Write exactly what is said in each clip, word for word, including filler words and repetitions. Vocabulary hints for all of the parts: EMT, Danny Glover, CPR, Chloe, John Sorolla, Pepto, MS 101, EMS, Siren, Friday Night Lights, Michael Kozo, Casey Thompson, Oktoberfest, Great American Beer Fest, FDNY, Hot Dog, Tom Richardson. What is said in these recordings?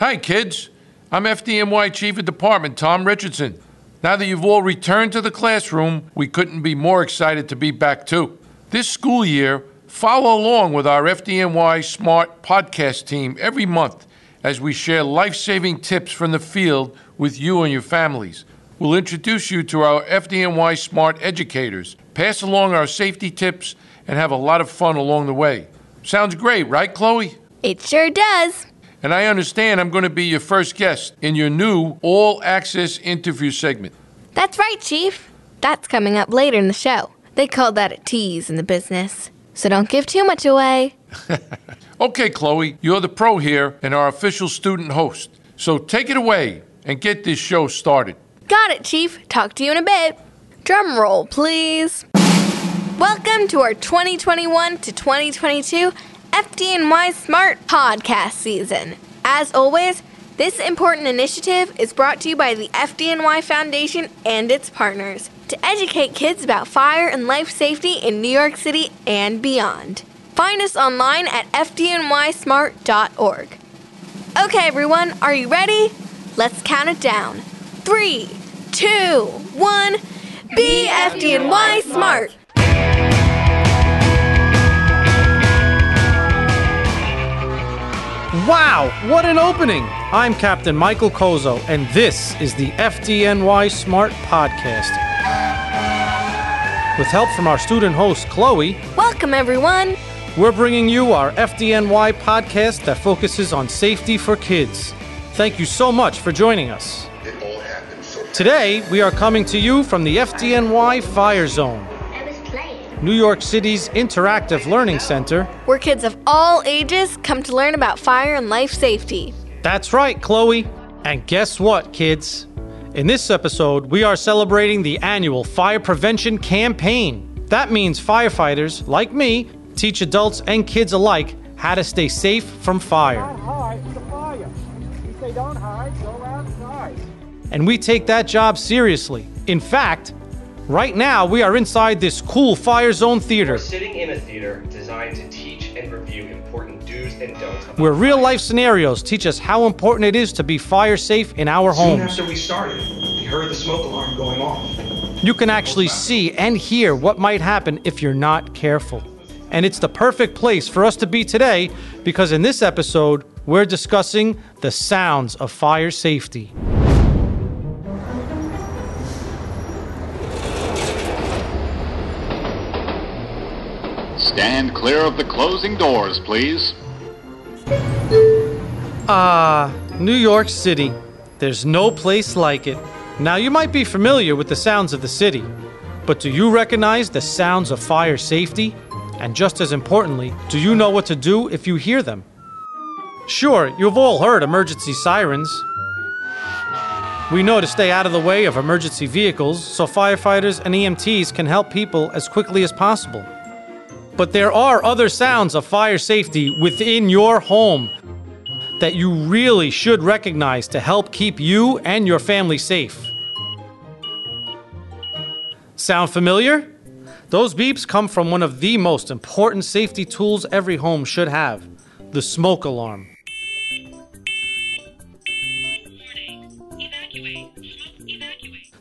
Hi, kids. I'm F D N Y Chief of Department Tom Richardson. Now that you've all returned to the classroom, we couldn't be more excited to be back, too. This school year, follow along with our F D N Y Smart podcast team every month as we share life-saving tips from the field with you and your families. We'll introduce you to our F D N Y Smart educators, pass along our safety tips, and have a lot of fun along the way. Sounds great, right, Chloe? It sure does. And I understand I'm going to be your first guest in your new all-access interview segment. That's right, Chief. That's coming up later in the show. They call that a tease in the business. So don't give too much away. Okay, Chloe, you're the pro here and our official student host. So take it away and get this show started. Got it, Chief. Talk to you in a bit. Drum roll, please. Welcome to our twenty twenty-one to twenty twenty-two F D N Y Smart Podcast season. As always, this important initiative is brought to you by the F D N Y Foundation and its partners to educate kids about fire and life safety in New York City and beyond. Find us online at f d n y smart dot org. Okay, everyone, are you ready? Let's count it down. Three, two, one. Be F D N Y Smart! Wow, what an opening! I'm Captain Michael Kozo, and this is the F D N Y Smart Podcast. With help from our student host, Chloe. Welcome, everyone! We're bringing you our F D N Y podcast that focuses on safety for kids. Thank you so much for joining us. It all happened so fast. Today, we are coming to you from the F D N Y Fire Zone, New York City's interactive learning center, where kids of all ages come to learn about fire and life safety. That's right, Chloe. And guess what, kids? In this episode, we are celebrating the annual Fire Prevention Campaign. That means firefighters, like me, teach adults and kids alike how to stay safe from fire. Don't hide from the fire. If they don't hide, go outside. And we take that job seriously. In fact, right now, we are inside this cool Fire Zone theater. We're sitting in a theater designed to teach and review important do's and don'ts. Where real-life scenarios teach us how important it is to be fire-safe in our home. Soon after we started, we heard the smoke alarm going off. You can actually see and hear what might happen if you're not careful. And it's the perfect place for us to be today, because in this episode, we're discussing the sounds of fire safety. Stand clear of the closing doors, please. Ah, uh, New York City. There's no place like it. Now, you might be familiar with the sounds of the city, but do you recognize the sounds of fire safety? And just as importantly, do you know what to do if you hear them? Sure, you've all heard emergency sirens. We know to stay out of the way of emergency vehicles so firefighters and E M Ts can help people as quickly as possible. But there are other sounds of fire safety within your home that you really should recognize to help keep you and your family safe. Sound familiar? Those beeps come from one of the most important safety tools every home should have, the smoke alarm.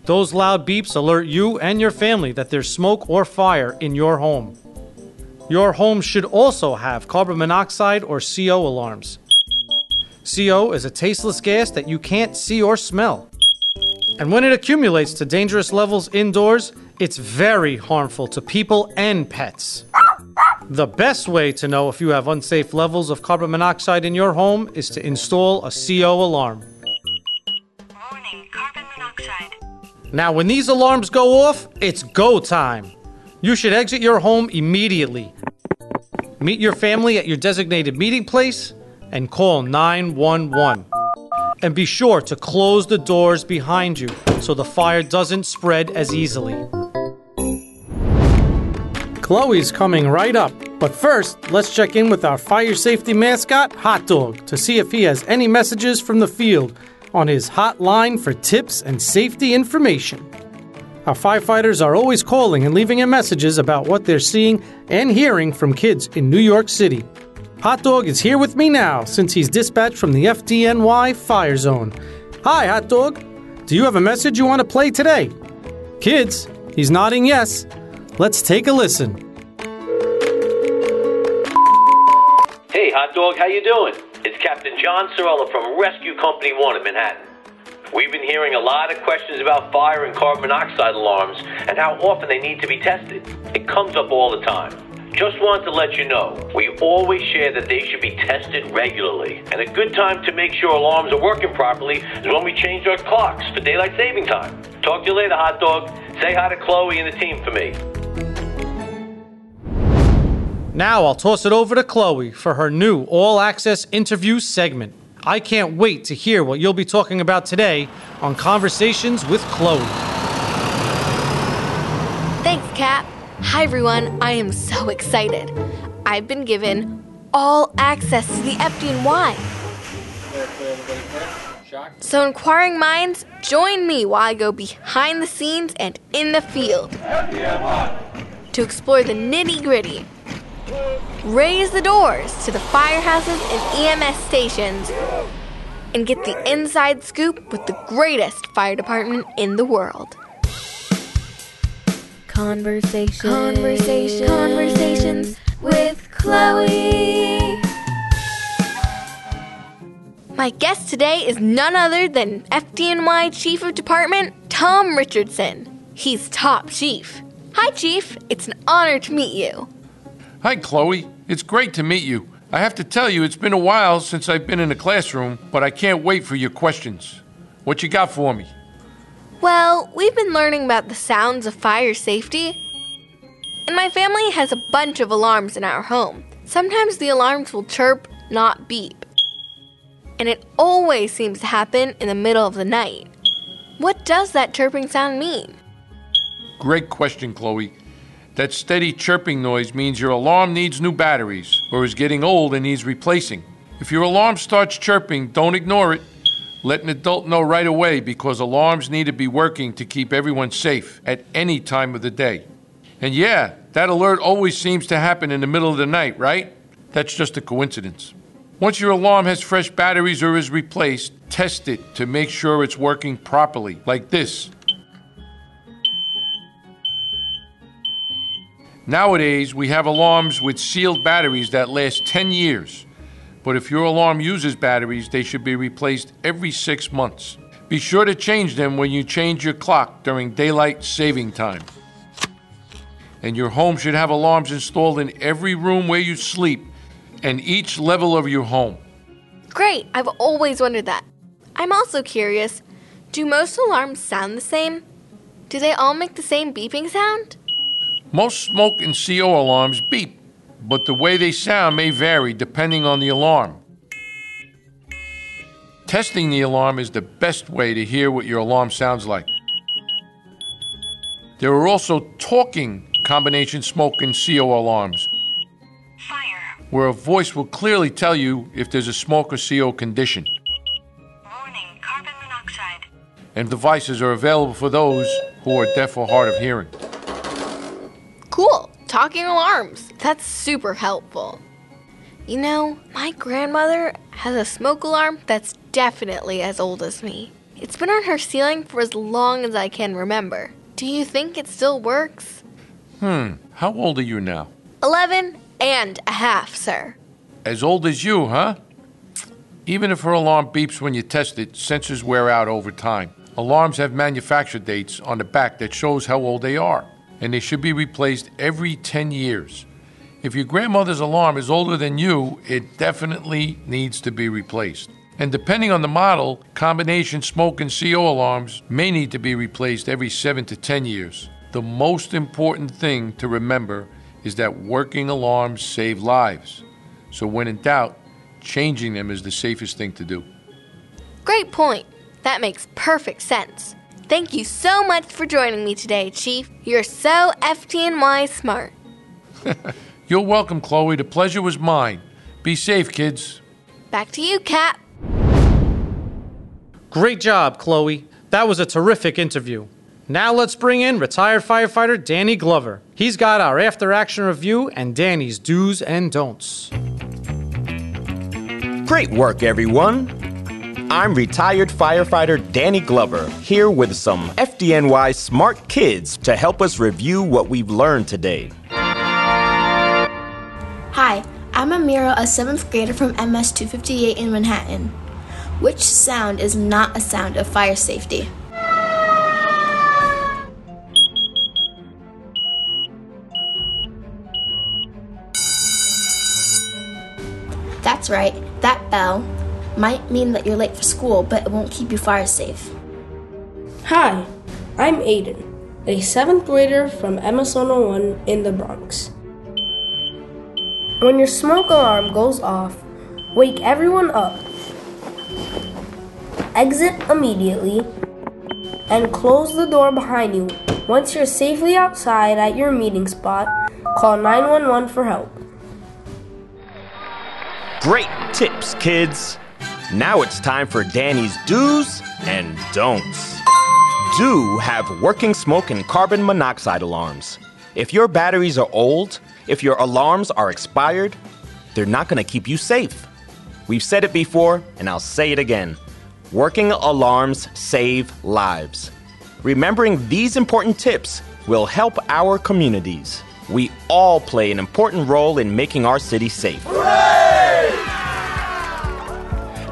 Those loud beeps alert you and your family that there's smoke or fire in your home. Your home should also have carbon monoxide or C O alarms. C O is a tasteless gas that you can't see or smell. And when it accumulates to dangerous levels indoors, it's very harmful to people and pets. The best way to know if you have unsafe levels of carbon monoxide in your home is to install a C O alarm. Warning, carbon monoxide. Now, when these alarms go off, it's go time. You should exit your home immediately. Meet your family at your designated meeting place and call nine one one. And be sure to close the doors behind you so the fire doesn't spread as easily. Chloe's coming right up, but first, let's check in with our fire safety mascot, Hot Dog, to see if he has any messages from the field on his hotline for tips and safety information. Our firefighters are always calling and leaving in messages about what they're seeing and hearing from kids in New York City. Hot Dog is here with me now, since he's dispatched from the F D N Y fire zone. Hi, Hot Dog. Do you have a message you want to play today? Kids, he's nodding yes. Let's take a listen. Hey, Hot Dog, how you doing? It's Captain John Sorolla from Rescue Company one in Manhattan. We've been hearing a lot of questions about fire and carbon monoxide alarms and how often they need to be tested. It comes up all the time. Just want to let you know, we always share that they should be tested regularly. And a good time to make sure alarms are working properly is when we change our clocks for daylight saving time. Talk to you later, Hot Dog. Say hi to Chloe and the team for me. Now I'll toss it over to Chloe for her new all-access interview segment. I can't wait to hear what you'll be talking about today on Conversations with Chloe. Thanks, Cap. Hi everyone, I am so excited. I've been given all access to the F D N Y. So inquiring minds, join me while I go behind the scenes and in the field F D N Y. To explore the nitty-gritty. Raise the doors to the firehouses and E M S stations and get the inside scoop with the greatest fire department in the world. Conversations. Conversations. Conversations with Chloe. My guest today is none other than F D N Y Chief of Department Tom Richardson. He's top chief. Hi, Chief. It's an honor to meet you. Hi, Chloe. It's great to meet you. I have to tell you, it's been a while since I've been in a classroom, but I can't wait for your questions. What you got for me? Well, we've been learning about the sounds of fire safety. And my family has a bunch of alarms in our home. Sometimes the alarms will chirp, not beep. And it always seems to happen in the middle of the night. What does that chirping sound mean? Great question, Chloe. That steady chirping noise means your alarm needs new batteries or is getting old and needs replacing. If your alarm starts chirping, don't ignore it. Let an adult know right away because alarms need to be working to keep everyone safe at any time of the day. And yeah, that alert always seems to happen in the middle of the night, right? That's just a coincidence. Once your alarm has fresh batteries or is replaced, test it to make sure it's working properly, like this. Nowadays, we have alarms with sealed batteries that last ten years. But if your alarm uses batteries, they should be replaced every six months. Be sure to change them when you change your clock during daylight saving time. And your home should have alarms installed in every room where you sleep and each level of your home. Great, I've always wondered that. I'm also curious, do most alarms sound the same? Do they all make the same beeping sound? Most smoke and C O alarms beep. But the way they sound may vary depending on the alarm. Testing the alarm is the best way to hear what your alarm sounds like. There are also talking combination smoke and C O alarms, fire, where a voice will clearly tell you if there's a smoke or C O condition. Warning, carbon monoxide. And devices are available for those who are deaf or hard of hearing. Cool. Talking alarms. That's super helpful. You know, my grandmother has a smoke alarm that's definitely as old as me. It's been on her ceiling for as long as I can remember. Do you think it still works? Hmm. How old are you now? Eleven and a half, sir. As old as you, huh? Even if her alarm beeps when you test it, sensors wear out over time. Alarms have manufacture dates on the back that shows how old they are. And they should be replaced every ten years. If your grandmother's alarm is older than you, it definitely needs to be replaced. And depending on the model, combination smoke and C O alarms may need to be replaced every seven to ten years. The most important thing to remember is that working alarms save lives. So when in doubt, changing them is the safest thing to do. Great point. That makes perfect sense. Thank you so much for joining me today, Chief. You're so F D N Y smart. You're welcome, Chloe. The pleasure was mine. Be safe, kids. Back to you, Cap. Great job, Chloe. That was a terrific interview. Now let's bring in retired firefighter Danny Glover. He's got our after-action review and Danny's do's and don'ts. Great work, everyone. I'm retired firefighter Danny Glover, here with some F D N Y smart kids to help us review what we've learned today. Hi, I'm Amira, a seventh grader from M S two fifty-eight in Manhattan. Which sound is not a sound of fire safety? That's right, that bell might mean that you're late for school, but it won't keep you fire safe. Hi, I'm Aiden, a seventh grader from M S one oh one in the Bronx. When your smoke alarm goes off, wake everyone up, exit immediately, and close the door behind you. Once you're safely outside at your meeting spot, call nine one one for help. Great tips, kids. Now it's time for Danny's do's and don'ts. Do have working smoke and carbon monoxide alarms. If your batteries are old, if your alarms are expired, they're not going to keep you safe. We've said it before, and I'll say it again. Working alarms save lives. Remembering these important tips will help our communities. We all play an important role in making our city safe. Hooray!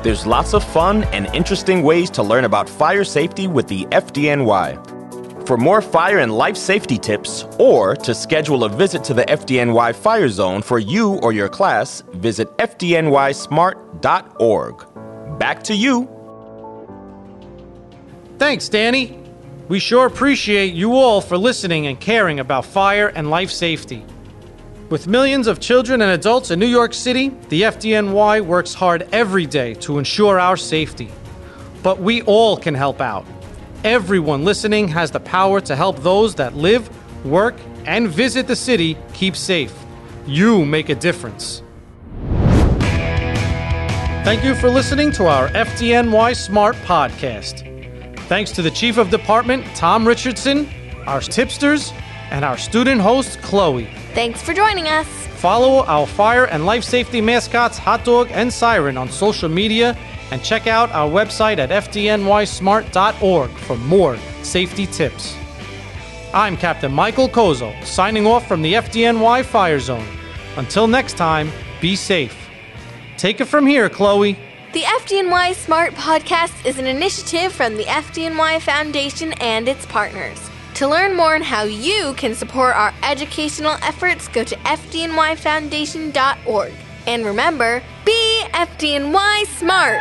There's lots of fun and interesting ways to learn about fire safety with the F D N Y. For more fire and life safety tips, or to schedule a visit to the F D N Y Fire Zone for you or your class, visit F D N Y smart dot org. Back to you. Thanks, Danny. We sure appreciate you all for listening and caring about fire and life safety. With millions of children and adults in New York City, the F D N Y works hard every day to ensure our safety. But we all can help out. Everyone listening has the power to help those that live, work, and visit the city keep safe. You make a difference. Thank you for listening to our F D N Y Smart Podcast. Thanks to the Chief of Department, Tom Richardson, our tipsters, and our student host, Chloe. Thanks for joining us. Follow our fire and life safety mascots, Hot Dog and Siren, on social media, and check out our website at F D N Y smart dot org for more safety tips. I'm Captain Michael Kozo, signing off from the F D N Y Fire Zone. Until next time, be safe. Take it from here, Chloe. The F D N Y Smart Podcast is an initiative from the F D N Y Foundation and its partners. To learn more on how you can support our educational efforts, go to F D N Y foundation dot org. And remember, be F D N Y smart!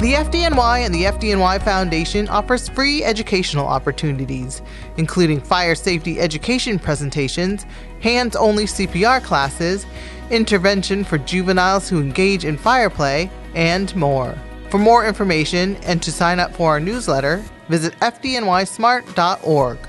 The F D N Y and the F D N Y Foundation offers free educational opportunities, including fire safety education presentations, hands-only C P R classes, intervention for juveniles who engage in fire play, and more. For more information and to sign up for our newsletter, visit F D N Y smart dot org.